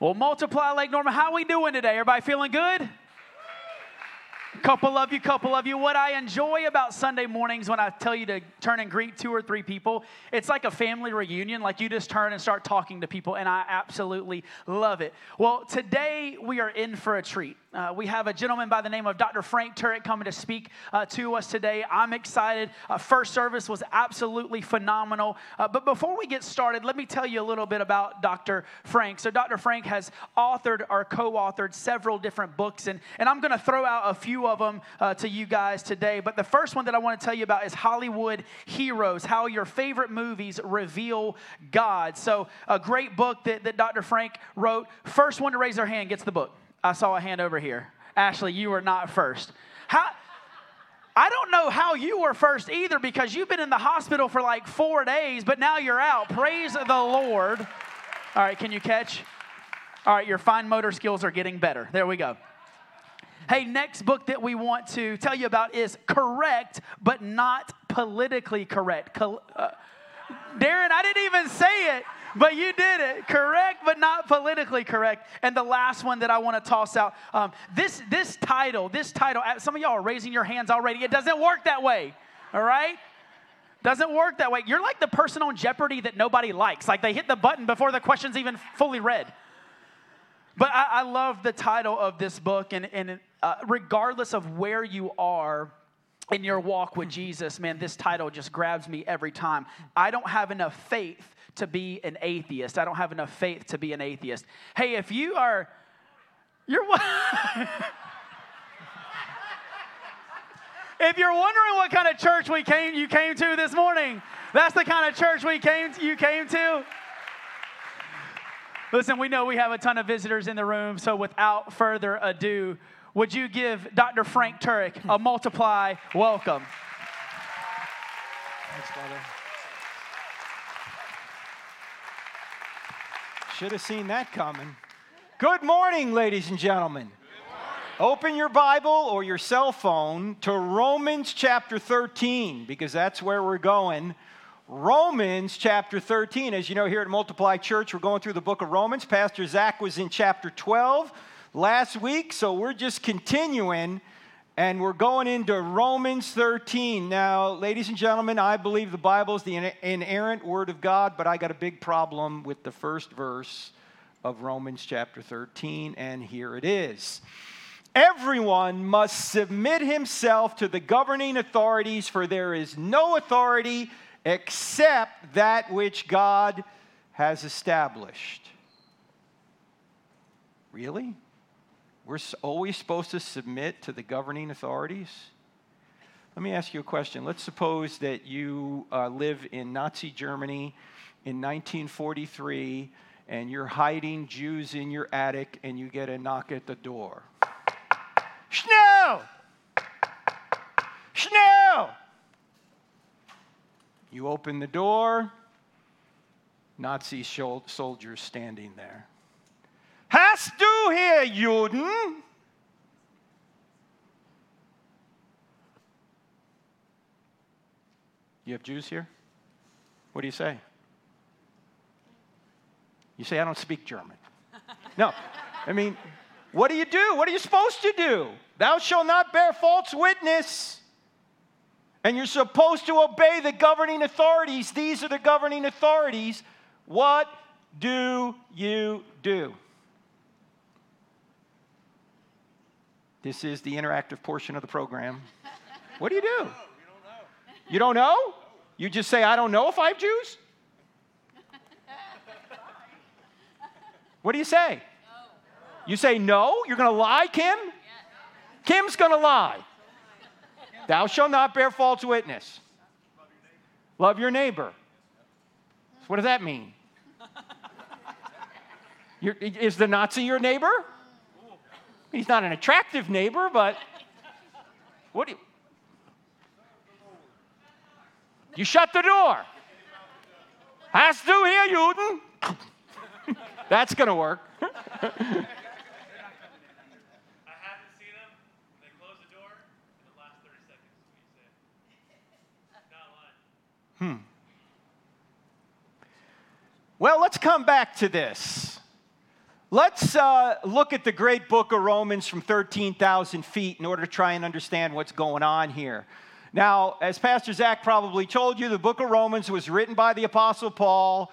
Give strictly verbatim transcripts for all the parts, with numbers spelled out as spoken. Well, multiply like normal. How we doing today? Everybody feeling good? Couple of you, couple of you. What I enjoy about Sunday mornings when I tell you to turn and greet two or three people, it's like a family reunion. Like you just turn and start talking to people, and I absolutely love it. Well, today we are in for a treat. Uh, we have a gentleman by the name of Doctor Frank Turek coming to speak uh, to us today. I'm excited. Uh, first service was absolutely phenomenal. Uh, but before we get started, let me tell you a little bit about Doctor Frank. So Doctor Frank has authored or co-authored several different books, and, and I'm going to throw out a few of them uh, to you guys today. But the first one that I want to tell you about is Hollywood Heroes, How Your Favorite Movies Reveal God. So a great book that, that Doctor Frank wrote. First one to raise their hand gets the book. I saw a hand over here. Ashley, you were not first. How? I don't know how you were first either, because you've been in the hospital for like four days, but now you're out. Praise the Lord. All right, can you catch? All right, your fine motor skills are getting better. There we go. Hey, next book that we want to tell you about is Correct, But Not Politically Correct. Col- uh, Darren, I didn't even say it. But you did it. Correct, but not politically correct. And the last one that I want to toss out, um, this this title, this title, some of y'all are raising your hands already. It doesn't work that way, all right? Doesn't work that way. You're like the person on Jeopardy that nobody likes. Like they hit the button before the question's even fully read. But I, I love the title of this book. And, and uh, regardless of where you are in your walk with Jesus, man, this title just grabs me every time. I don't have enough faith to be an atheist. I don't have enough faith to be an atheist. Hey, if you are, you're if you're wondering what kind of church we came, you came to this morning, that's the kind of church we came, you came to. Listen, we know we have a ton of visitors in the room, so without further ado, would you give Doctor Frank Turek a multiply welcome? Thanks, brother. Should have seen that coming. Good morning, ladies and gentlemen. Good morning. Open your Bible or your cell phone to Romans chapter thirteen, because that's where we're going. Romans chapter thirteen. As you know, here at Multiply Church, we're going through the book of Romans. Pastor Zach was in chapter twelve last week, so we're just continuing, and we're going into Romans thirteen. Now, ladies and gentlemen, I believe the Bible is the iner- inerrant Word of God, but I got a big problem with the first verse of Romans chapter thirteen, and here it is. Everyone must submit himself to the governing authorities, for there is no authority except that which God has established. Really? We're always supposed to submit to the governing authorities? Let me ask you a question. Let's suppose that you uh, live in Nazi Germany in nineteen forty-three, and you're hiding Jews in your attic, and you get a knock at the door. Schnell! Schnell! You open the door, Nazi shol- soldiers standing there. Hast du hier Juden? You have Jews here? What do you say? You say, I don't speak German. No. I mean, what do you do? What are you supposed to do? Thou shalt not bear false witness. And you're supposed to obey the governing authorities. These are the governing authorities. What do you do? This is the interactive portion of the program. What do you do? We don't know. You don't know? You just say, I don't know if I have Jews? What do you say? No. You say no? You're going to lie, Kim? Yeah. Kim's going to lie. Thou shalt not bear false witness. Love your neighbor. So what does that mean? You're, is the Nazi your neighbor? He's not an attractive neighbor, but what do you... You shut the door. Hast du hier Juden? That's going to work. I haven't seen them. They close the door in the last thirty seconds. Not lying. Hmm. Well, let's come back to this. Let's uh, look at the great book of Romans from thirteen thousand feet in order to try and understand what's going on here. Now, as Pastor Zach probably told you, the book of Romans was written by the Apostle Paul,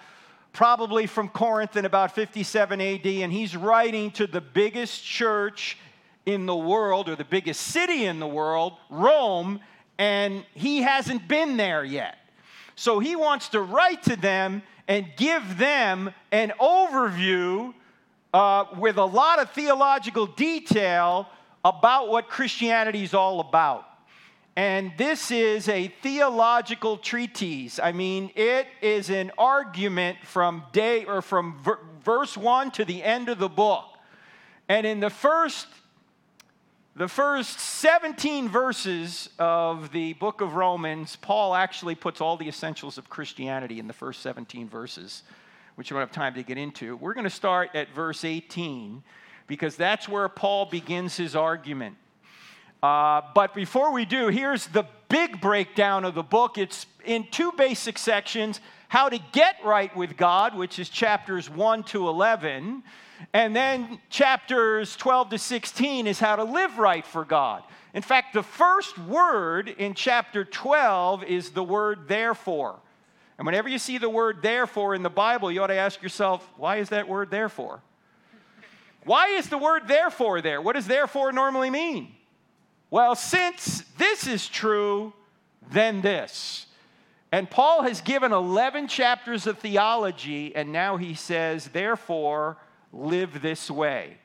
probably from Corinth in about fifty-seven A D, and he's writing to the biggest church in the world, or the biggest city in the world, Rome, and he hasn't been there yet. So he wants to write to them and give them an overview uh, with a lot of theological detail about what Christianity is all about. And this is a theological treatise. I mean, it is an argument from day or from ver- verse one to the end of the book. And in the first, the first seventeen verses of the book of Romans, Paul actually puts all the essentials of Christianity in the first seventeen verses, which I don't have time to get into. We're going to start at verse eighteen because that's where Paul begins his argument. Uh, but before we do, here's the big breakdown of the book. It's in two basic sections: how to get right with God, which is chapters one to eleven, and then chapters twelve to sixteen is how to live right for God. In fact, the first word in chapter twelve is the word therefore. And whenever you see the word therefore in the Bible, you ought to ask yourself, why is that word therefore? Why is the word therefore there? What does therefore normally mean? Well, since this is true, then this. And Paul has given eleven chapters of theology, and now he says, therefore, live this way.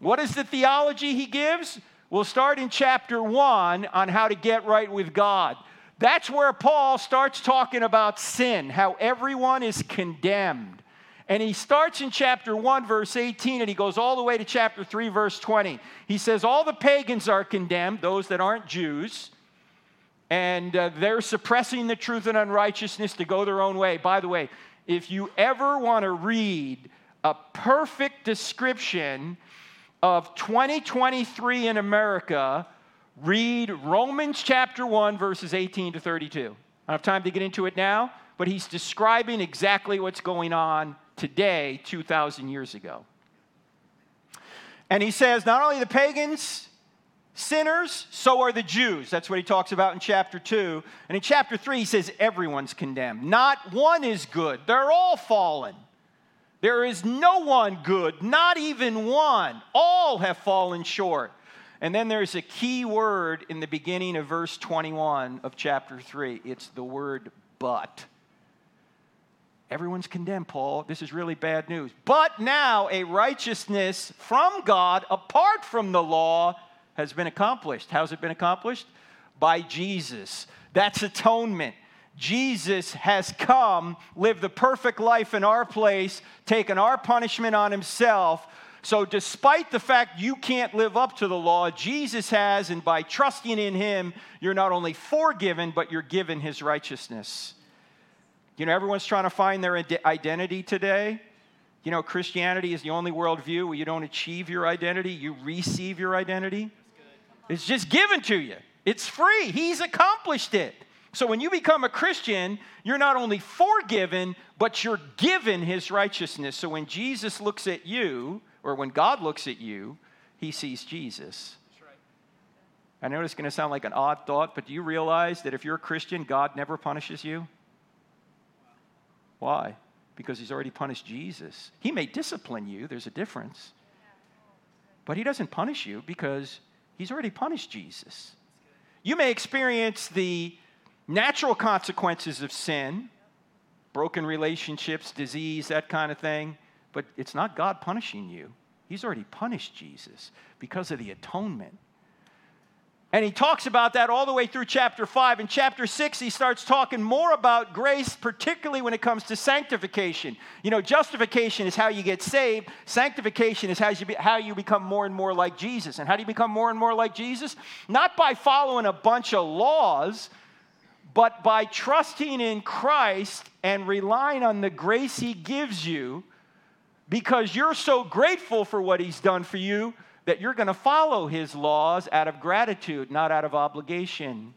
What is the theology he gives? We'll start in chapter one on how to get right with God. That's where Paul starts talking about sin, how everyone is condemned. And he starts in chapter one, verse eighteen, and he goes all the way to chapter three, verse twenty. He says, all the pagans are condemned, those that aren't Jews, and uh, they're suppressing the truth and unrighteousness to go their own way. By the way, if you ever want to read a perfect description of twenty twenty-three in America, read Romans chapter one, verses eighteen to thirty-two. I don't have time to get into it now, but he's describing exactly what's going on today, two thousand years ago. And he says, not only the pagans, sinners, so are the Jews. That's what he talks about in chapter two. And in chapter three, he says, everyone's condemned. Not one is good. They're all fallen. There is no one good, not even one. All have fallen short. And then there's a key word in the beginning of verse twenty-one of chapter three. It's the word but. Everyone's condemned, Paul. This is really bad news. But now a righteousness from God, apart from the law, has been accomplished. How's it been accomplished? By Jesus. That's atonement. Jesus has come, lived the perfect life in our place, taken our punishment on himself. So despite the fact you can't live up to the law, Jesus has, and by trusting in him, you're not only forgiven, but you're given his righteousness. You know, everyone's trying to find their identity today. You know, Christianity is the only worldview where you don't achieve your identity, you receive your identity. It's just given to you. It's free. He's accomplished it. So when you become a Christian, you're not only forgiven, but you're given his righteousness. So when Jesus looks at you, or when God looks at you, he sees Jesus. That's right. I know it's going to sound like an odd thought, but do you realize that if you're a Christian, God never punishes you? Why? Because he's already punished Jesus. He may discipline you. There's a difference. But he doesn't punish you because he's already punished Jesus. You may experience the natural consequences of sin, broken relationships, disease, that kind of thing. But it's not God punishing you. He's already punished Jesus because of the atonement. And he talks about that all the way through chapter five. In chapter six, he starts talking more about grace, particularly when it comes to sanctification. You know, justification is how you get saved. Sanctification is how you, be, how you become more and more like Jesus. And how do you become more and more like Jesus? Not by following a bunch of laws, but by trusting in Christ and relying on the grace he gives you, because you're so grateful for what he's done for you that you're going to follow his laws out of gratitude, not out of obligation.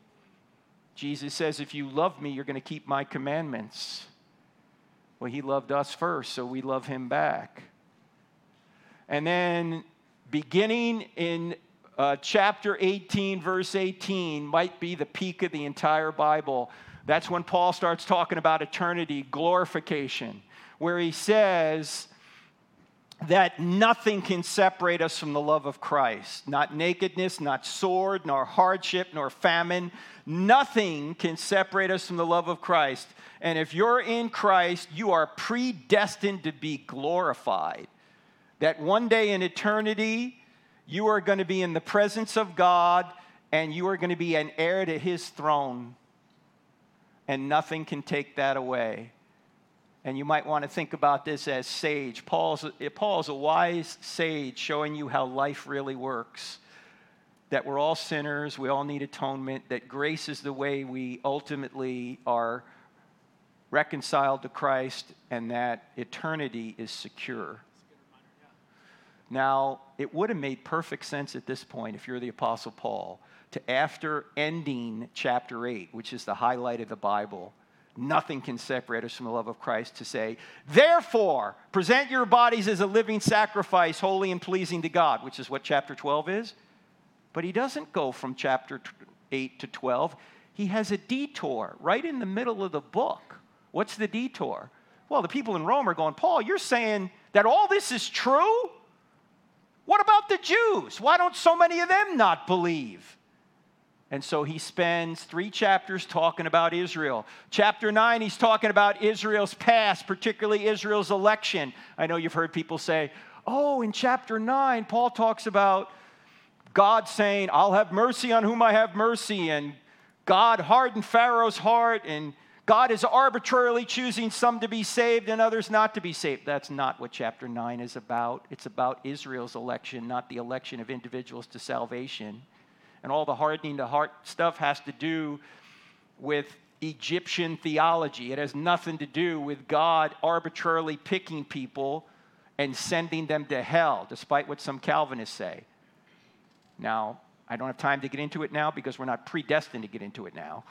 Jesus says, if you love me, you're going to keep my commandments. Well, he loved us first, so we love him back. And then beginning in uh, chapter eighteen, verse eighteen, might be the peak of the entire Bible. That's when Paul starts talking about eternity, glorification, where he says that nothing can separate us from the love of Christ. Not nakedness, not sword, nor hardship, nor famine. Nothing can separate us from the love of Christ. And if you're in Christ, you are predestined to be glorified. That one day in eternity, you are going to be in the presence of God, and you are going to be an heir to his throne. And nothing can take that away. And you might want to think about this as sage. Paul's, Paul's a wise sage showing you how life really works. That we're all sinners, we all need atonement, that grace is the way we ultimately are reconciled to Christ, and that eternity is secure. Now, it would have made perfect sense at this point, if you're the Apostle Paul, to after ending chapter eight, which is the highlight of the Bible, nothing can separate us from the love of Christ, to say, therefore, present your bodies as a living sacrifice, holy and pleasing to God, which is what chapter twelve is. But he doesn't go from chapter eight to twelve. He has a detour right in the middle of the book. What's the detour? Well, the people in Rome are going, Paul, you're saying that all this is true? What about the Jews? Why don't so many of them not believe? And so he spends three chapters talking about Israel. Chapter nine, he's talking about Israel's past, particularly Israel's election. I know you've heard people say, oh, in chapter nine, Paul talks about God saying, I'll have mercy on whom I have mercy, and God hardened Pharaoh's heart, and God is arbitrarily choosing some to be saved and others not to be saved. That's not what chapter nine is about. It's about Israel's election, not the election of individuals to salvation. And all the hardening to heart stuff has to do with Egyptian theology. It has nothing to do with God arbitrarily picking people and sending them to hell, despite what some Calvinists say. Now, I don't have time to get into it now because we're not predestined to get into it now.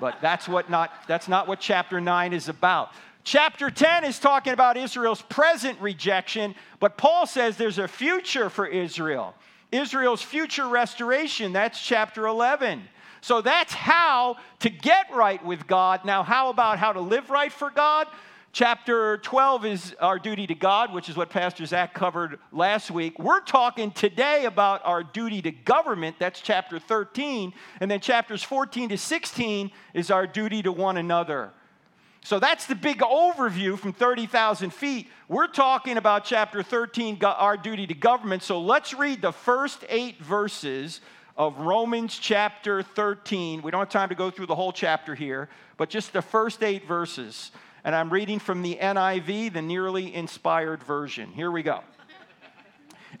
But that's what not that's not what chapter nine is about. Chapter ten is talking about Israel's present rejection, but Paul says there's a future for Israel. Israel's future restoration, that's chapter eleven. So that's how to get right with God. Now, how about how to live right for God? Chapter twelve is our duty to God, which is what Pastor Zach covered last week. We're talking today about our duty to government. That's chapter thirteen. And then chapters fourteen to sixteen is our duty to one another. So that's the big overview from thirty thousand feet. We're talking about chapter thirteen, our duty to government. So let's read the first eight verses of Romans chapter thirteen. We don't have time to go through the whole chapter here, but just the first eight verses. And I'm reading from the N I V, the Nearly Inspired Version. Here we go.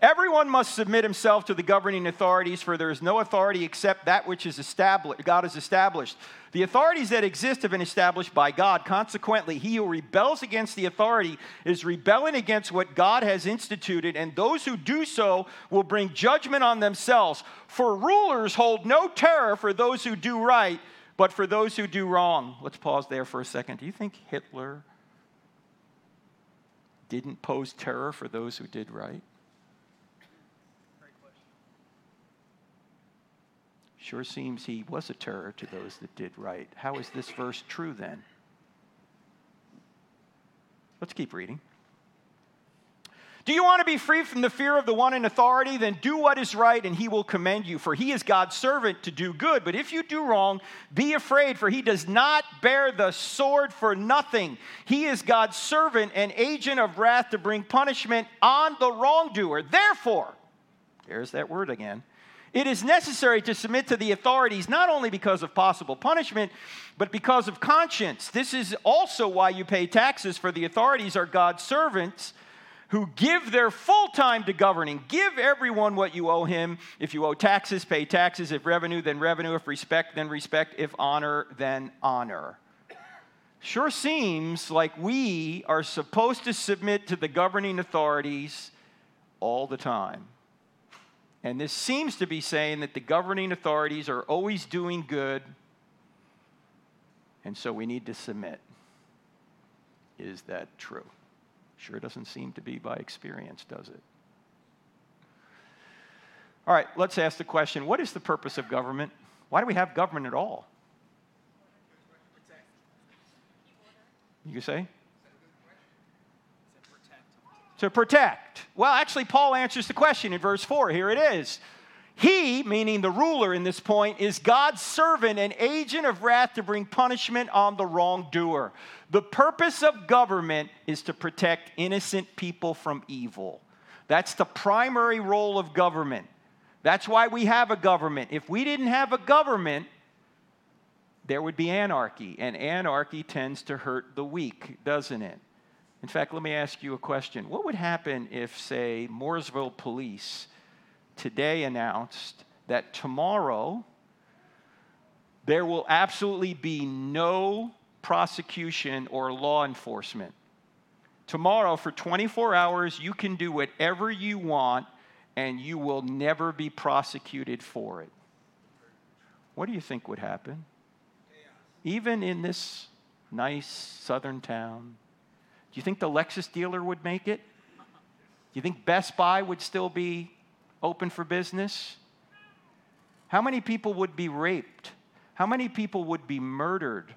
Everyone must submit himself to the governing authorities, for there is no authority except that which is established. God has established. The authorities that exist have been established by God. Consequently, he who rebels against the authority is rebelling against what God has instituted, and those who do so will bring judgment on themselves. For rulers hold no terror for those who do right, but for those who do wrong. Let's pause there for a second. Do you think Hitler didn't pose terror for those who did right? Sure seems he was a terror to those that did right. How is this verse true then? Let's keep reading. Do you want to be free from the fear of the one in authority? Then do what is right, and he will commend you. For he is God's servant to do good. But if you do wrong, be afraid, for he does not bear the sword for nothing. He is God's servant, an agent of wrath to bring punishment on the wrongdoer. Therefore, there's that word again. It is necessary to submit to the authorities, not only because of possible punishment, but because of conscience. This is also why you pay taxes, for the authorities are God's servants who give their full time to governing. Give everyone what you owe him. If you owe taxes, pay taxes. If revenue, then revenue. If respect, then respect. If honor, then honor. Sure seems like we are supposed to submit to the governing authorities all the time. And this seems to be saying that the governing authorities are always doing good, and so we need to submit. Is that true? Sure doesn't seem to be by experience, does it? All right, let's ask the question, what is the purpose of government? Why do we have government at all? You can say? To protect. Well, actually, Paul answers the question in verse four. Here it is. He, meaning the ruler in this point, is God's servant and agent of wrath to bring punishment on the wrongdoer. The purpose of government is to protect innocent people from evil. That's the primary role of government. That's why we have a government. If we didn't have a government, there would be anarchy, and anarchy tends to hurt the weak, doesn't it? In fact, let me ask you a question. What would happen if, say, Mooresville Police today announced that tomorrow there will absolutely be no prosecution or law enforcement? Tomorrow, for twenty-four hours, you can do whatever you want, and you will never be prosecuted for it. What do you think would happen? Even in this nice southern town, do you think the Lexus dealer would make it? Do you think Best Buy would still be open for business? How many people would be raped? How many people would be murdered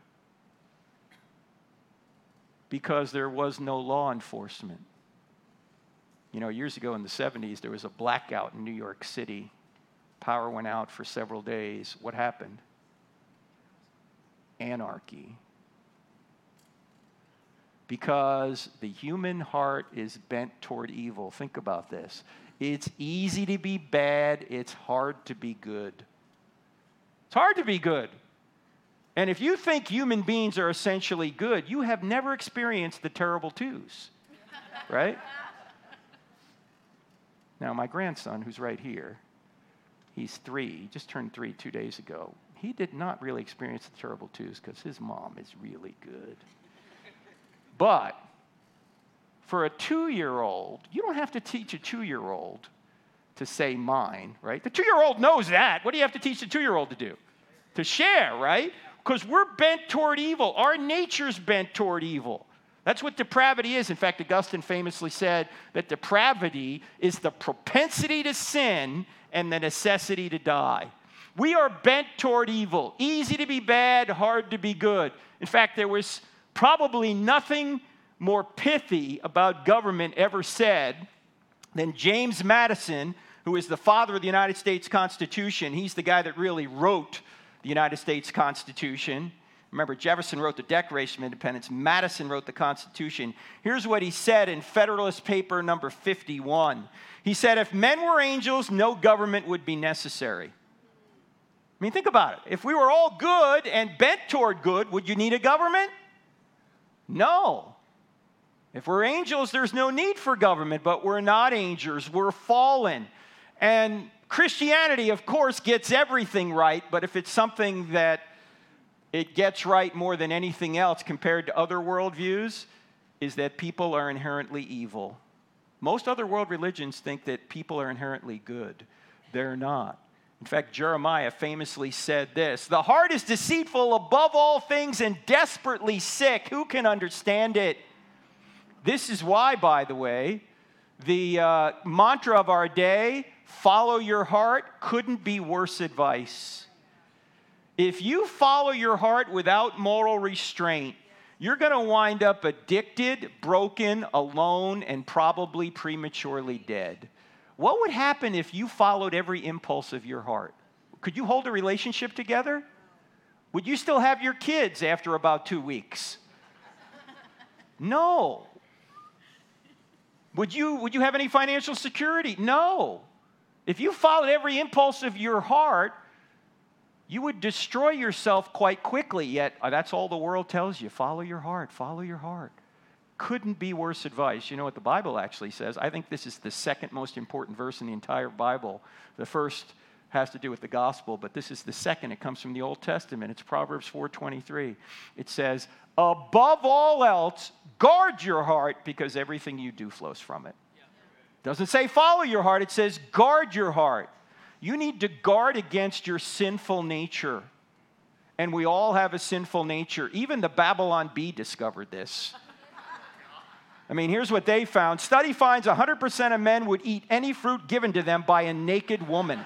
because there was no law enforcement? You know, years ago in the seventies, there was a blackout in New York City. Power went out for several days. What happened? Anarchy. Because the human heart is bent toward evil. Think about this. It's easy to be bad. It's hard to be good. It's hard to be good. And if you think human beings are essentially good, you have never experienced the terrible twos, right? Now, my grandson, who's right here, he's three. He just turned three two days ago. He did not really experience the terrible twos because his mom is really good. But for a two-year-old, you don't have to teach a two-year-old to say mine, right? The two-year-old knows that. What do you have to teach the two-year-old to do? To share, right? Because we're bent toward evil. Our nature's bent toward evil. That's what depravity is. In fact, Augustine famously said that depravity is the propensity to sin and the necessity to die. We are bent toward evil. Easy to be bad, hard to be good. In fact, there was probably nothing more pithy about government ever said than James Madison, who is the father of the United States Constitution. He's the guy that really wrote the United States Constitution. Remember, Jefferson wrote the Declaration of Independence. Madison wrote the Constitution. Here's what he said in Federalist Paper number fifty-one. He said, if men were angels, no government would be necessary. I mean, think about it. If we were all good and bent toward good, would you need a government? No. If we're angels, there's no need for government, but we're not angels. We're fallen. And Christianity, of course, gets everything right, but if it's something that it gets right more than anything else compared to other worldviews, is that people are inherently evil. Most other world religions think that people are inherently good. They're not. In fact, Jeremiah famously said this, the heart is deceitful above all things and desperately sick. Who can understand it? This is why, by the way, the uh, mantra of our day, follow your heart, couldn't be worse advice. If you follow your heart without moral restraint, you're going to wind up addicted, broken, alone, and probably prematurely dead. What would happen if you followed every impulse of your heart? Could you hold a relationship together? Would you still have your kids after about two weeks? No. Would you, would you have any financial security? No. If you followed every impulse of your heart, you would destroy yourself quite quickly, yet that's all the world tells you. Follow your heart, follow your heart. Couldn't be worse advice. You know what the Bible actually says? I think this is the second most important verse in the entire Bible. The first has to do with the gospel, but this is the second. It comes from the Old Testament. It's Proverbs four twenty-three. It says, above all else, guard your heart because everything you do flows from it. Yeah. Doesn't say follow your heart. It says guard your heart. You need to guard against your sinful nature. And we all have a sinful nature. Even the Babylon Bee discovered this. I mean, here's what they found. Study finds one hundred percent of men would eat any fruit given to them by a naked woman.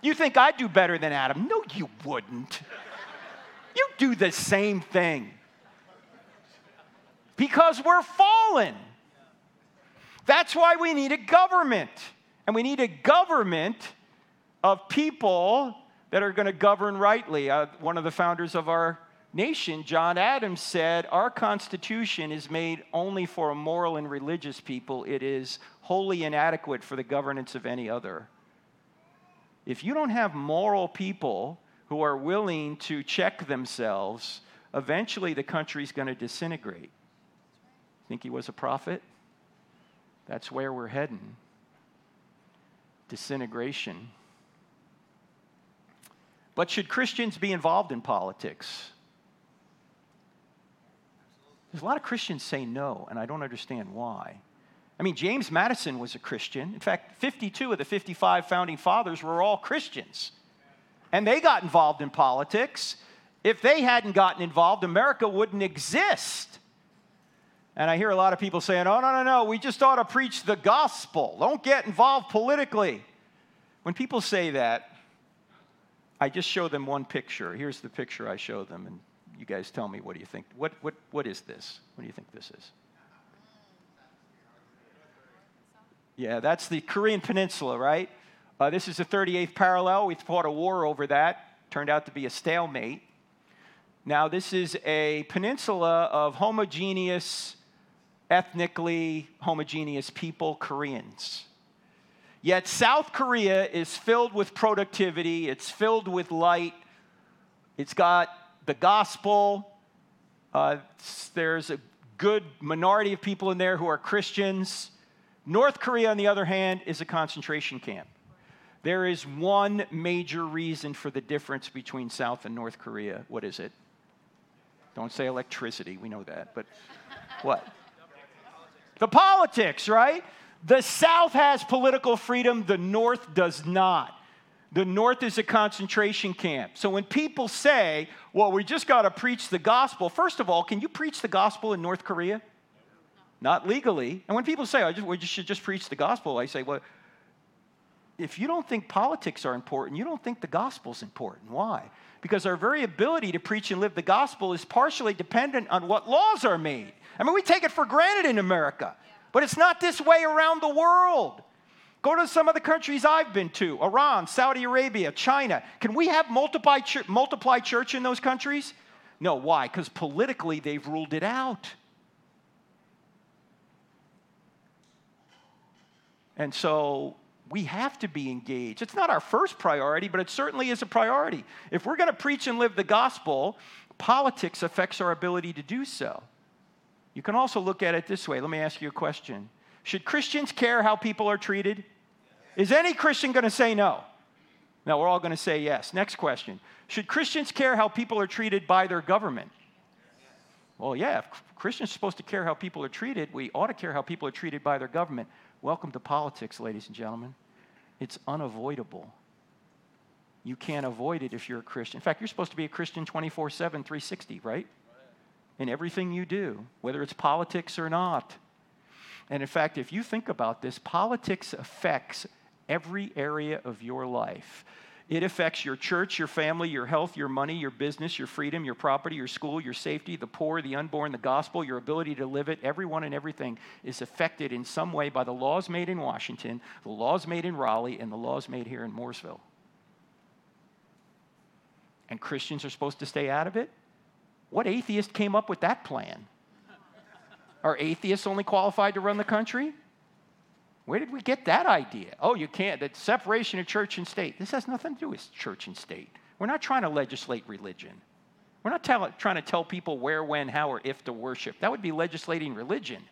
You think I'd do better than Adam? No, you wouldn't. You do the same thing. Because we're fallen. That's why we need a government. And we need a government of people that are going to govern rightly. Uh, one of the founders of our nation, John Adams, said, our Constitution is made only for a moral and religious people. It is wholly inadequate for the governance of any other. If you don't have moral people who are willing to check themselves, eventually the country's going to disintegrate. Think he was a prophet? That's where we're heading. Disintegration. But should Christians be involved in politics? There's a lot of Christians say no, and I don't understand why. I mean, James Madison was a Christian. In fact, fifty-two of the fifty-five founding fathers were all Christians. And they got involved in politics. If they hadn't gotten involved, America wouldn't exist. And I hear a lot of people saying, oh, no, no, no, we just ought to preach the gospel. Don't get involved politically. When people say that, I just show them one picture. Here's the picture I show them, and you guys tell me, what do you think? What what what is this? What do you think this is? Yeah, that's the Korean Peninsula, right? Uh, this is the thirty-eighth parallel. We fought a war over that. Turned out to be a stalemate. Now, this is a peninsula of homogeneous, ethnically homogeneous people, Koreans. Yet South Korea is filled with productivity. It's filled with light. It's got the gospel. Uh, there's a good minority of people in there who are Christians. North Korea, on the other hand, is a concentration camp. There is one major reason for the difference between South and North Korea. What is it? Don't say electricity. We know that. But what? The politics, right? The South has political freedom. The North does not. The North is a concentration camp. So when people say, well, we just got to preach the gospel. First of all, can you preach the gospel in North Korea? Not legally. And when people say, I just, we just should just preach the gospel, I say, well, if you don't think politics are important, you don't think the gospel's important. Why? Because our very ability to preach and live the gospel is partially dependent on what laws are made. I mean, we take it for granted in America, but it's not this way around the world. Go to some of the countries I've been to, Iran, Saudi Arabia, China. Can we have multiply, ch- multiply church in those countries? No, why? Because politically they've ruled it out. And so we have to be engaged. It's not our first priority, but it certainly is a priority. If we're going to preach and live the gospel, politics affects our ability to do so. You can also look at it this way. Let me ask you a question. Should Christians care how people are treated? Is any Christian going to say no? No, we're all going to say yes. Next question. Should Christians care how people are treated by their government? Well, yeah, if Christians are supposed to care how people are treated, we ought to care how people are treated by their government. Welcome to politics, ladies and gentlemen. It's unavoidable. You can't avoid it if you're a Christian. In fact, you're supposed to be a Christian twenty-four seven, three sixty, right? In everything you do, whether it's politics or not. And in fact, if you think about this, politics affects every area of your life. It affects your church, your family, your health, your money, your business, your freedom, your property, your school, your safety, the poor, the unborn, the gospel, your ability to live it. Everyone and everything is affected in some way by the laws made in Washington, the laws made in Raleigh, and the laws made here in Mooresville. And Christians are supposed to stay out of it? What atheist came up with that plan? Are atheists only qualified to run the country? Where did we get that idea? Oh, you can't. That separation of church and state. This has nothing to do with church and state. We're not trying to legislate religion. We're not tell, trying to tell people where, when, how, or if to worship. That would be legislating religion.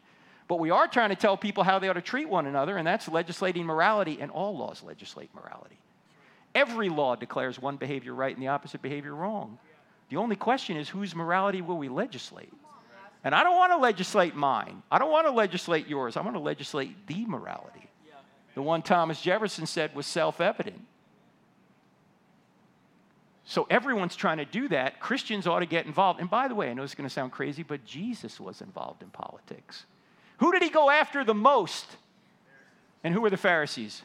But we are trying to tell people how they ought to treat one another, and that's legislating morality, and all laws legislate morality. Every law declares one behavior right and the opposite behavior wrong. The only question is, whose morality will we legislate? And I don't want to legislate mine. I don't want to legislate yours. I want to legislate the morality. The one Thomas Jefferson said was self-evident. So everyone's trying to do that. Christians ought to get involved. And by the way, I know it's going to sound crazy, but Jesus was involved in politics. Who did he go after the most? And who were the Pharisees?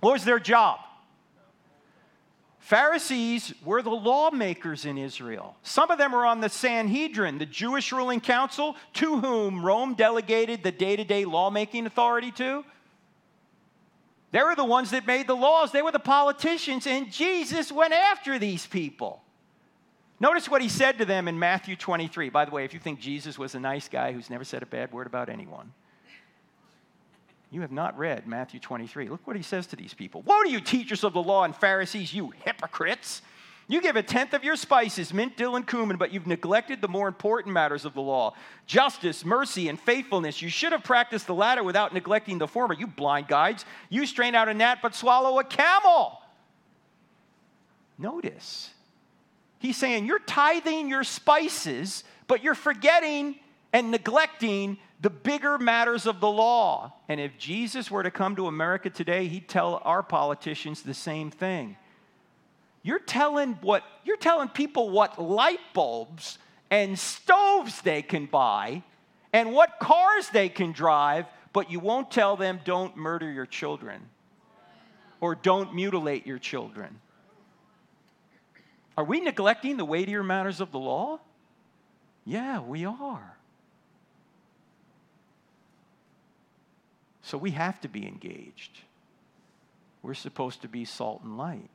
What was their job? Pharisees were the lawmakers in Israel. Some of them were on the Sanhedrin, the Jewish ruling council, to whom Rome delegated the day-to-day lawmaking authority to. They were the ones that made the laws. They were the politicians, and Jesus went after these people. Notice what he said to them in Matthew twenty-three. By the way, if you think Jesus was a nice guy who's never said a bad word about anyone, you have not read Matthew twenty-three. Look what he says to these people. Woe to you, teachers of the law and Pharisees, you hypocrites! You give a tenth of your spices, mint, dill, and cumin, but you've neglected the more important matters of the law, justice, mercy, and faithfulness. You should have practiced the latter without neglecting the former. You blind guides, you strain out a gnat but swallow a camel. Notice, he's saying you're tithing your spices, but you're forgetting and neglecting the bigger matters of the law. And if Jesus were to come to America today, he'd tell our politicians the same thing. You're telling what you're telling people what light bulbs and stoves they can buy and what cars they can drive, but you won't tell them don't murder your children or don't mutilate your children. Are we neglecting the weightier matters of the law? Yeah, we are. So we have to be engaged. We're supposed to be salt and light.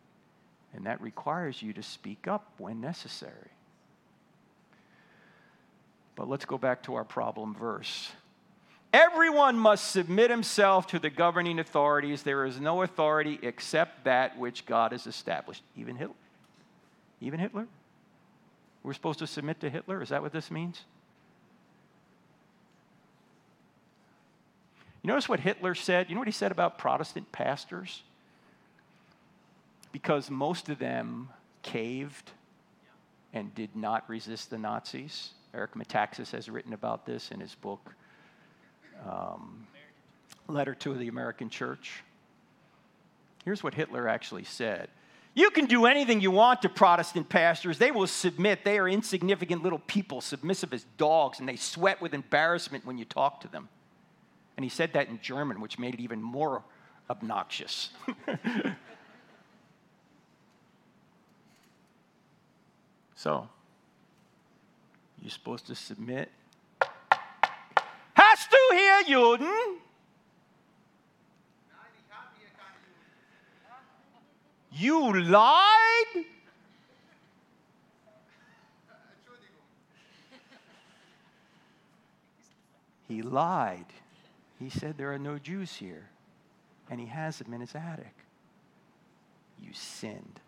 And that requires you to speak up when necessary. But let's go back to our problem verse. Everyone must submit himself to the governing authorities. There is no authority except that which God has established. Even Hitler? Even Hitler? We're supposed to submit to Hitler? Is that what this means? You notice what Hitler said? You know what he said about Protestant pastors? Because most of them caved and did not resist the Nazis. Eric Metaxas has written about this in his book, um, Letter to the American Church. Here's what Hitler actually said. You can do anything you want to Protestant pastors. They will submit. They are insignificant little people, submissive as dogs, and they sweat with embarrassment when you talk to them. And he said that in German, which made it even more obnoxious. So, you're supposed to submit. Hast du hier Juden? You lied? He lied. He said there are no Jews here. And he has them in his attic. You sinned.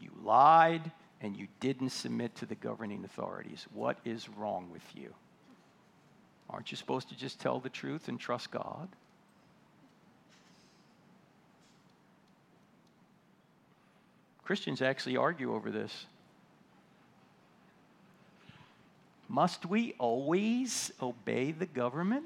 You lied, and you didn't submit to the governing authorities. What is wrong with you? Aren't you supposed to just tell the truth and trust God? Christians actually argue over this. Must we always obey the government?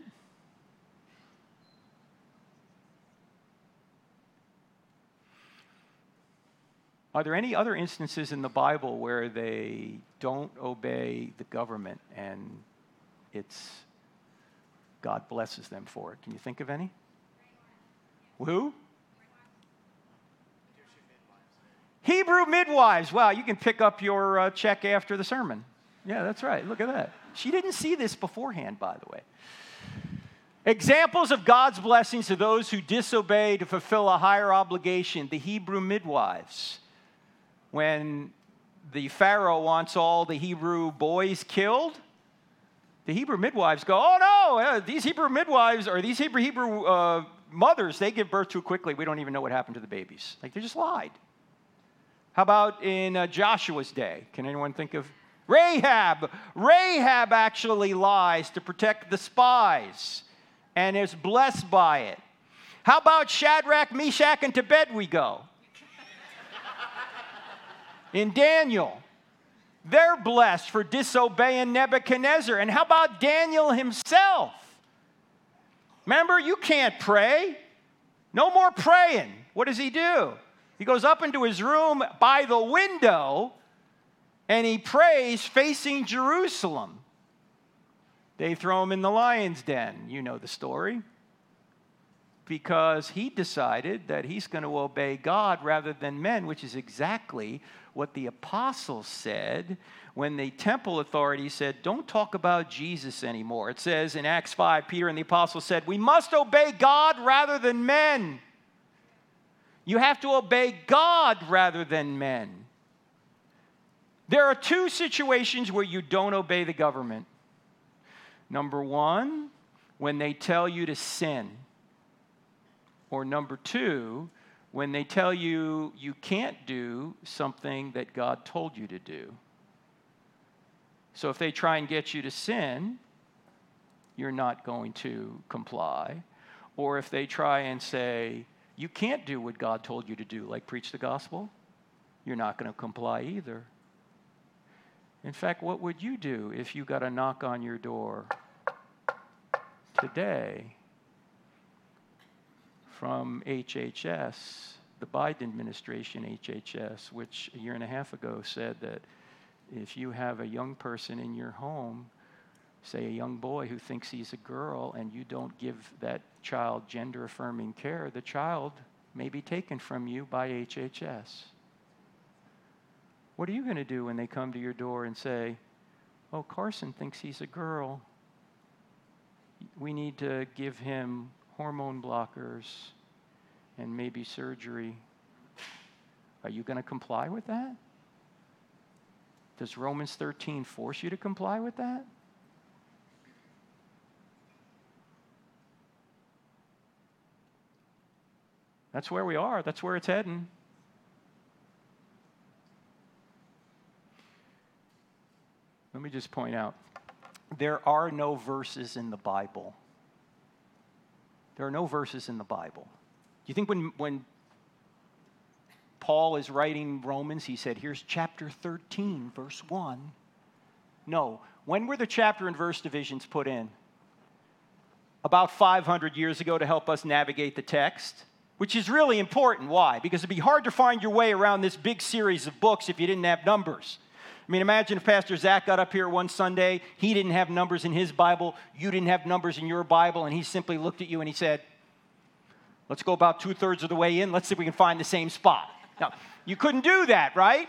Are there any other instances in the Bible where they don't obey the government and it's God blesses them for it? Can you think of any? Who? Hebrew midwives. Wow, you can pick up your uh, check after the sermon. Yeah, that's right. Look at that. She didn't see this beforehand, by the way. Examples of God's blessings to those who disobey to fulfill a higher obligation, the Hebrew midwives. When the Pharaoh wants all the Hebrew boys killed, the Hebrew midwives go, oh no, these Hebrew midwives or these Hebrew, Hebrew uh, mothers, they give birth too quickly. We don't even know what happened to the babies. Like, they just lied. How about in uh, Joshua's day? Can anyone think of Rahab? Rahab actually lies to protect the spies and is blessed by it. How about Shadrach, Meshach, and to bed we go? In Daniel, they're blessed for disobeying Nebuchadnezzar. And how about Daniel himself? Remember, you can't pray. No more praying. What does he do? He goes up into his room by the window, and he prays facing Jerusalem. They throw him in the lion's den. You know the story. Because he decided that he's going to obey God rather than men, which is exactly what the apostles said when the temple authority said, don't talk about Jesus anymore. It says in Acts five, Peter and the apostles said, we must obey God rather than men. You have to obey God rather than men. There are two situations where you don't obey the government. Number one, when they tell you to sin. Or number two, when they tell you you can't do something that God told you to do. So if they try and get you to sin, you're not going to comply. Or if they try and say, you can't do what God told you to do, like preach the gospel, you're not going to comply either. In fact, what would you do if you got a knock on your door today? From H H S, the Biden administration H H S, which a year and a half ago said that if you have a young person in your home, say a young boy who thinks he's a girl, and you don't give that child gender-affirming care, the child may be taken from you by H H S. What are you going to do when they come to your door and say, oh, Carson thinks he's a girl. We need to give him hormone blockers, and maybe surgery. Are you going to comply with that? Does Romans thirteen force you to comply with that? That's where we are. That's where it's heading. Let me just point out, there are no verses in the Bible. There are no verses in the Bible. Do you think when, when Paul is writing Romans, he said, here's chapter thirteen, verse one? No. When were the chapter and verse divisions put in? About five hundred years ago to help us navigate the text, which is really important. Why? Because it'd be hard to find your way around this big series of books if you didn't have numbers. I mean, imagine if Pastor Zach got up here one Sunday, he didn't have numbers in his Bible, you didn't have numbers in your Bible, and he simply looked at you and he said, let's go about two-thirds of the way in, let's see if we can find the same spot. Now, you couldn't do that, right?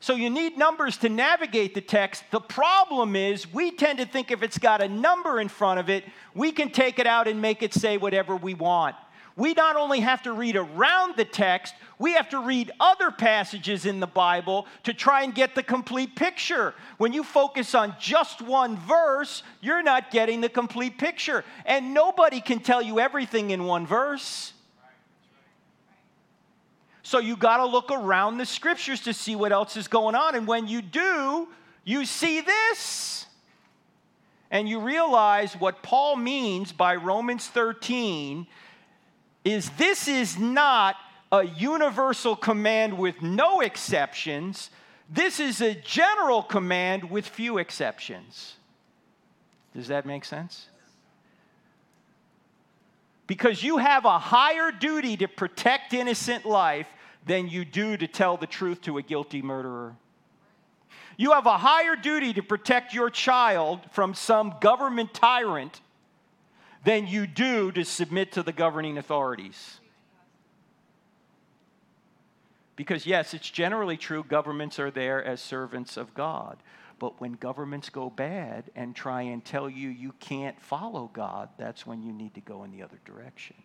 So you need numbers to navigate the text. The problem is we tend to think if it's got a number in front of it, we can take it out and make it say whatever we want. We not only have to read around the text, we have to read other passages in the Bible to try and get the complete picture. When you focus on just one verse, you're not getting the complete picture. And nobody can tell you everything in one verse. So you got to look around the scriptures to see what else is going on. And when you do, you see this. And you realize what Paul means by Romans thirteen is this is not a universal command with no exceptions. This is a general command with few exceptions. Does that make sense? Because you have a higher duty to protect innocent life than you do to tell the truth to a guilty murderer. You have a higher duty to protect your child from some government tyrant than you do to submit to the governing authorities. Because yes, it's generally true, governments are there as servants of God. But when governments go bad and try and tell you you can't follow God, that's when you need to go in the other direction.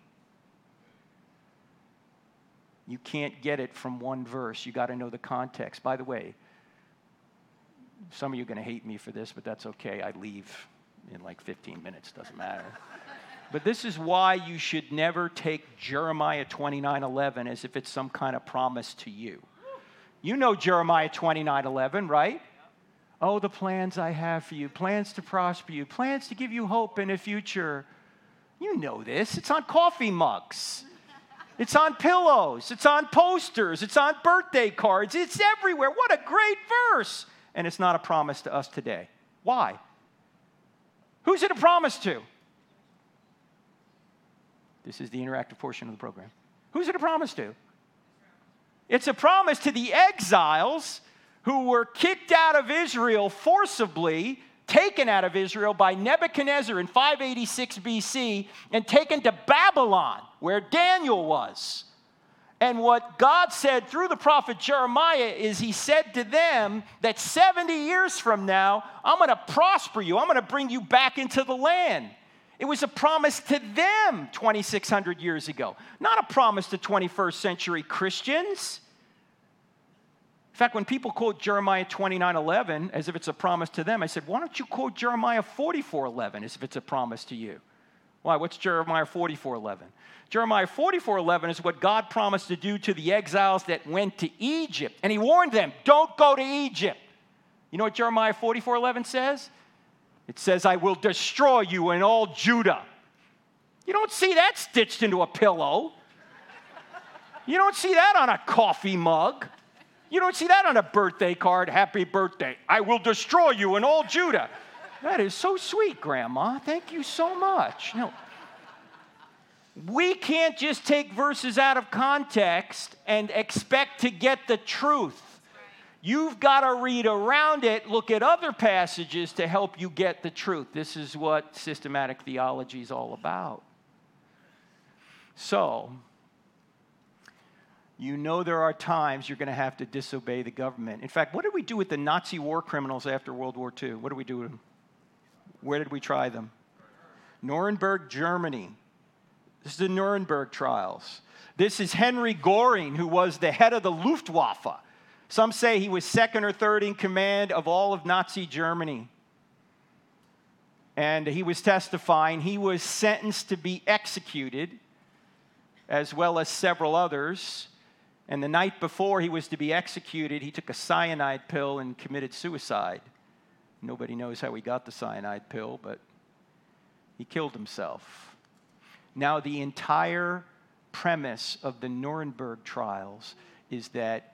You can't get it from one verse. You got to know the context. By the way, some of you are going to hate me for this, but that's okay. I leave in like fifteen minutes, doesn't matter. But this is why you should never take Jeremiah twenty-nine eleven as if it's some kind of promise to you. You know Jeremiah twenty-nine eleven, right? Oh, the plans I have for you, plans to prosper you, plans to give you hope in a future. You know this. It's on coffee mugs. It's on pillows. It's on posters. It's on birthday cards. It's everywhere. What a great verse. And it's not a promise to us today. Why? Who's it a promise to? This is the interactive portion of the program. Who's it a promise to? It's a promise to the exiles who were kicked out of Israel forcibly, taken out of Israel by Nebuchadnezzar in five eighty-six B C and taken to Babylon, where Daniel was. And what God said through the prophet Jeremiah is he said to them that seventy years from now, I'm going to prosper you. I'm going to bring you back into the land. It was a promise to them twenty-six hundred years ago, not a promise to twenty-first century Christians. In fact, when people quote Jeremiah twenty-nine eleven as if it's a promise to them, I said, why don't you quote Jeremiah forty-four eleven as if it's a promise to you? Why? What's Jeremiah forty-four eleven? Jeremiah forty-four eleven is what God promised to do to the exiles that went to Egypt. And he warned them, don't go to Egypt. You know what Jeremiah forty-four eleven says? It says, I will destroy you and all Judah. You don't see that stitched into a pillow. You don't see that on a coffee mug. You don't see that on a birthday card, happy birthday. I will destroy you and all Judah. That is so sweet, Grandma. Thank you so much. No. We can't just take verses out of context and expect to get the truth. You've got to read around it, look at other passages to help you get the truth. This is what systematic theology is all about. So, you know there are times you're going to have to disobey the government. In fact, what did we do with the Nazi war criminals after World War Two? What did we do with them? Where did we try them? Nuremberg, Germany. This is the Nuremberg trials. This is Henry Goering, who was the head of the Luftwaffe. Some say he was second or third in command of all of Nazi Germany. And he was testifying. He was sentenced to be executed, as well as several others. And the night before he was to be executed, he took a cyanide pill and committed suicide. Nobody knows how he got the cyanide pill, but he killed himself. Now, the entire premise of the Nuremberg trials is that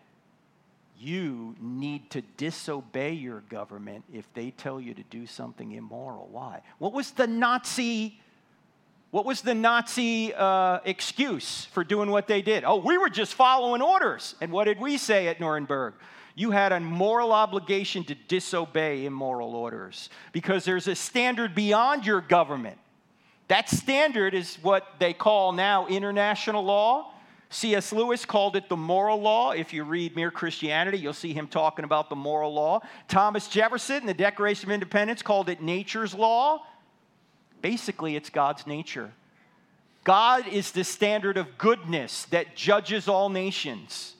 you need to disobey your government if they tell you to do something immoral. Why? What was the Nazi, what was the Nazi uh, excuse for doing what they did? Oh, we were just following orders. And what did we say at Nuremberg? You had a moral obligation to disobey immoral orders because there's a standard beyond your government. That standard is what they call now international law. C S Lewis called it the moral law. If you read Mere Christianity, you'll see him talking about the moral law. Thomas Jefferson in the Declaration of Independence called it nature's law. Basically, it's God's nature. God is the standard of goodness that judges all nations.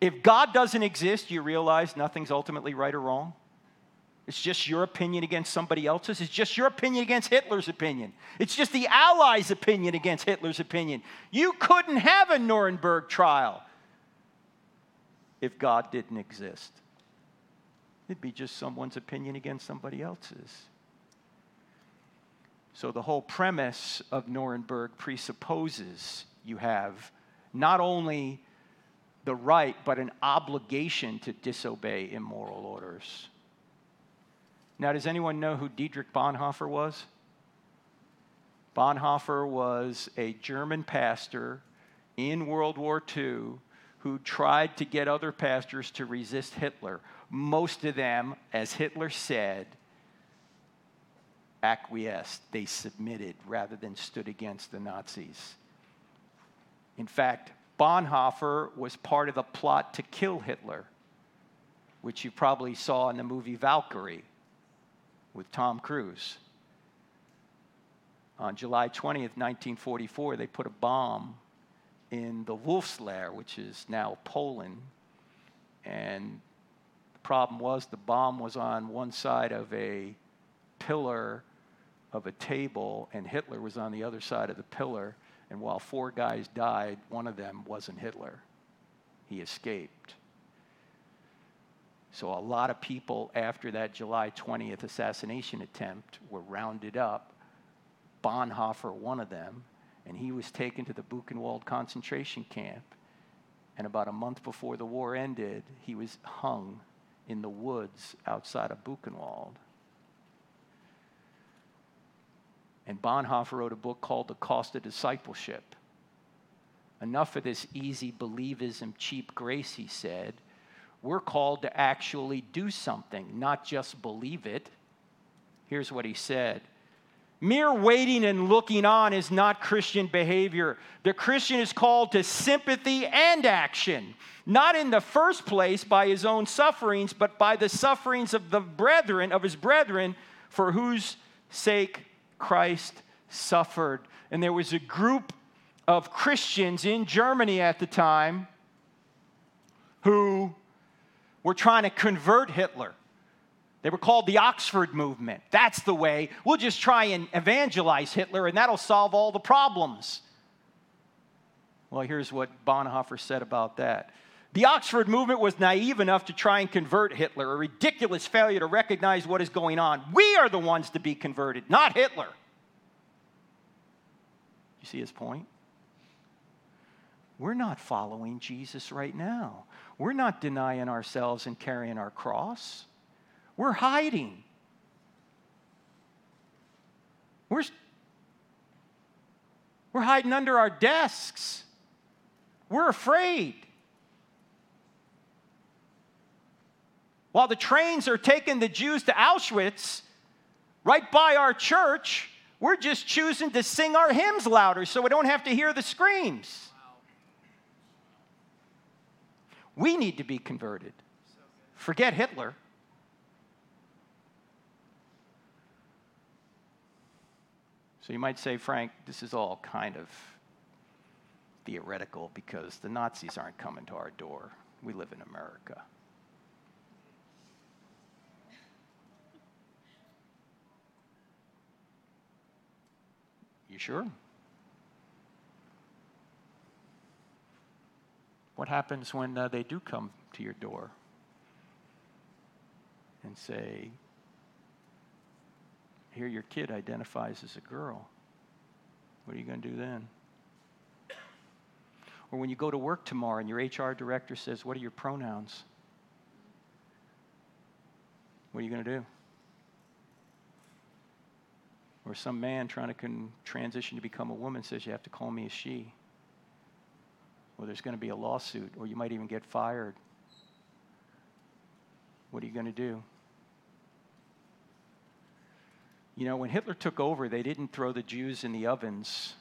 If God doesn't exist, you realize nothing's ultimately right or wrong. It's just your opinion against somebody else's. It's just your opinion against Hitler's opinion. It's just the Allies' opinion against Hitler's opinion. You couldn't have a Nuremberg trial if God didn't exist. It'd be just someone's opinion against somebody else's. So the whole premise of Nuremberg presupposes you have not only the right, but an obligation to disobey immoral orders. Now, does anyone know who Dietrich Bonhoeffer was? Bonhoeffer was a German pastor in World War Two who tried to get other pastors to resist Hitler. Most of them, as Hitler said, acquiesced. They submitted rather than stood against the Nazis. In fact, Bonhoeffer was part of the plot to kill Hitler, which you probably saw in the movie Valkyrie with Tom Cruise. On July twentieth, nineteen forty-four, they put a bomb in the Wolfslair, which is now Poland. And the problem was the bomb was on one side of a pillar of a table, and Hitler was on the other side of the pillar. And while four guys died, one of them wasn't Hitler. He escaped. So a lot of people after that July twentieth assassination attempt were rounded up. Bonhoeffer, one of them, and he was taken to the Buchenwald concentration camp. And about a month before the war ended, he was hung in the woods outside of Buchenwald. And Bonhoeffer wrote a book called The Cost of Discipleship. Enough of this easy believism, cheap grace, he said. We're called to actually do something, not just believe it. Here's what he said. Mere waiting and looking on is not Christian behavior. The Christian is called to sympathy and action, not in the first place by his own sufferings, but by the sufferings of the brethren, of his brethren, for whose sake Christ suffered. And there was a group of Christians in Germany at the time who were trying to convert Hitler. They were called the Oxford Movement. That's the way. We'll just try and evangelize Hitler, and that'll solve all the problems. Well, here's what Bonhoeffer said about that. The Oxford Movement was naive enough to try and convert Hitler, a ridiculous failure to recognize what is going on. We are the ones to be converted, not Hitler. You see his point? We're not following Jesus right now. We're not denying ourselves and carrying our cross. We're hiding. We're, we're hiding under our desks. We're afraid. While the trains are taking the Jews to Auschwitz, right by our church, we're just choosing to sing our hymns louder so we don't have to hear the screams. We need to be converted. Forget Hitler. So you might say, Frank, this is all kind of theoretical because the Nazis aren't coming to our door. We live in America. You sure? What happens when uh, they do come to your door and say, here your kid identifies as a girl. What are you going to do then? Or when you go to work tomorrow and your H R director says, what are your pronouns? What are you going to do? Or some man trying to con- transition to become a woman says, you have to call me a she. Well, there's going to be a lawsuit, or you might even get fired. What are you going to do? You know, when Hitler took over, they didn't throw the Jews in the ovens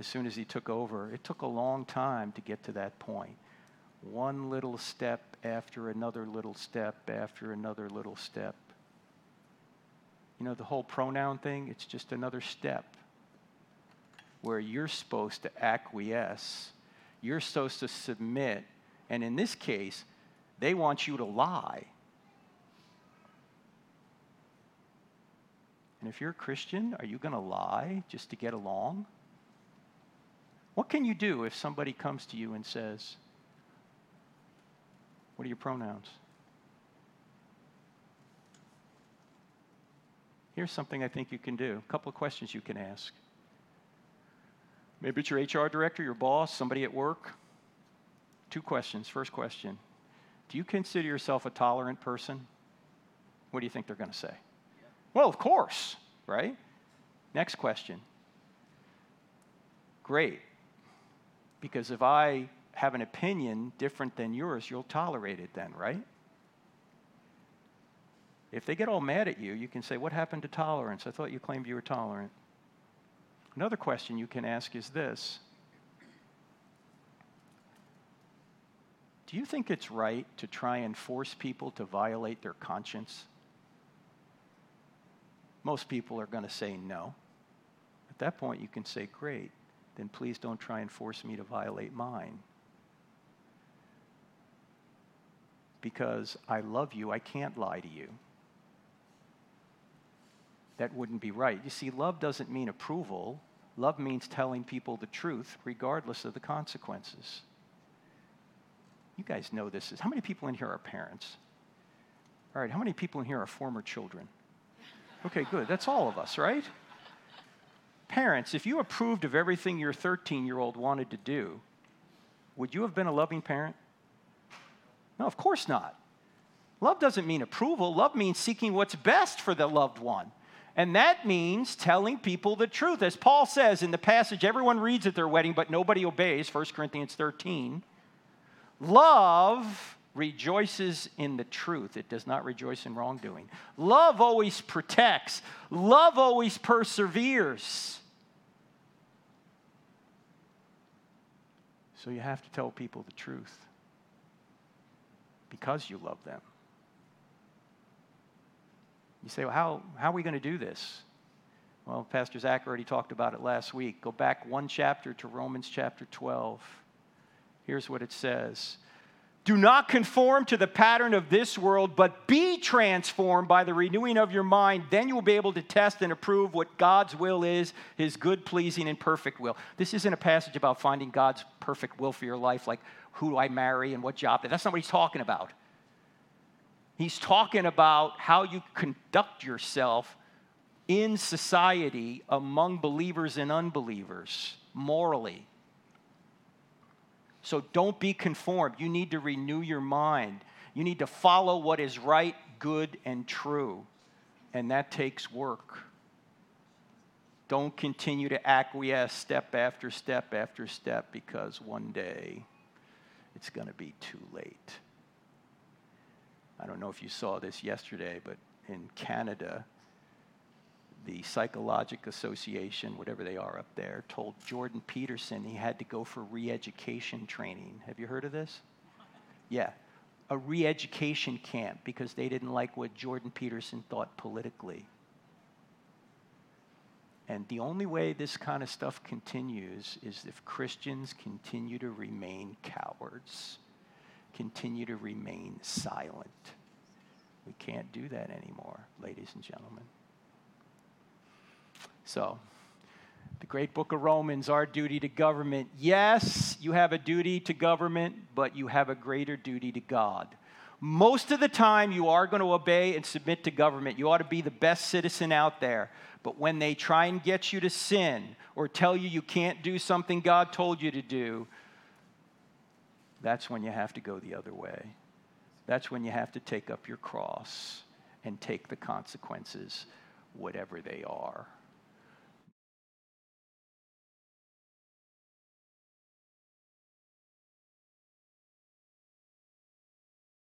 as soon as he took over. It took a long time to get to that point. One little step after another little step after another little step. You know, the whole pronoun thing, it's just another step where you're supposed to acquiesce. You're supposed to submit. And in this case, they want you to lie. And if you're a Christian, are you going to lie just to get along? What can you do if somebody comes to you and says, what are your pronouns? Here's something I think you can do. A couple of questions you can ask. Maybe it's your H R director, your boss, somebody at work. Two questions. First question, do you consider yourself a tolerant person? What do you think they're going to say? Well, of course, right? Next question. Great. Because if I have an opinion different than yours, you'll tolerate it then, right? If they get all mad at you, you can say, what happened to tolerance? I thought you claimed you were tolerant. Another question you can ask is this. Do you think it's right to try and force people to violate their conscience? Most people are going to say no. At that point, you can say, great, then please don't try and force me to violate mine. Because I love you, I can't lie to you. That wouldn't be right. You see, love doesn't mean approval. Love means telling people the truth, regardless of the consequences. You guys know this. How many people in here are parents? All right, how many people in here are former children? Okay, good. That's all of us, right? Parents, if you approved of everything your thirteen-year-old wanted to do, would you have been a loving parent? No, of course not. Love doesn't mean approval. Love means seeking what's best for the loved one. And that means telling people the truth. As Paul says in the passage everyone reads at their wedding, but nobody obeys, First Corinthians thirteen, love rejoices in the truth. It does not rejoice in wrongdoing. Love always protects. Love always perseveres. So you have to tell people the truth because you love them. You say, well, how, how are we going to do this? Well, Pastor Zach already talked about it last week. Go back one chapter to Romans chapter twelve. Here's what it says. Do not conform to the pattern of this world, but be transformed by the renewing of your mind. Then you will be able to test and approve what God's will is, his good, pleasing, and perfect will. This isn't a passage about finding God's perfect will for your life, like who do I marry and what job. That's not what he's talking about. He's talking about how you conduct yourself in society among believers and unbelievers, morally. So don't be conformed. You need to renew your mind. You need to follow what is right, good, and true. And that takes work. Don't continue to acquiesce step after step after step, because one day it's going to be too late. I don't know if you saw this yesterday, but in Canada, the Psychological Association, whatever they are up there, told Jordan Peterson he had to go for re-education training. Have you heard of this? Yeah, a re-education camp because they didn't like what Jordan Peterson thought politically. And the only way this kind of stuff continues is if Christians continue to remain cowards. Continue to remain silent. We can't do that anymore, ladies and gentlemen. So, the great book of Romans, our duty to government. Yes, you have a duty to government, but you have a greater duty to God. Most of the time, you are going to obey and submit to government. You ought to be the best citizen out there. But when they try and get you to sin or tell you you can't do something God told you to do, that's when you have to go the other way. That's when you have to take up your cross and take the consequences, whatever they are.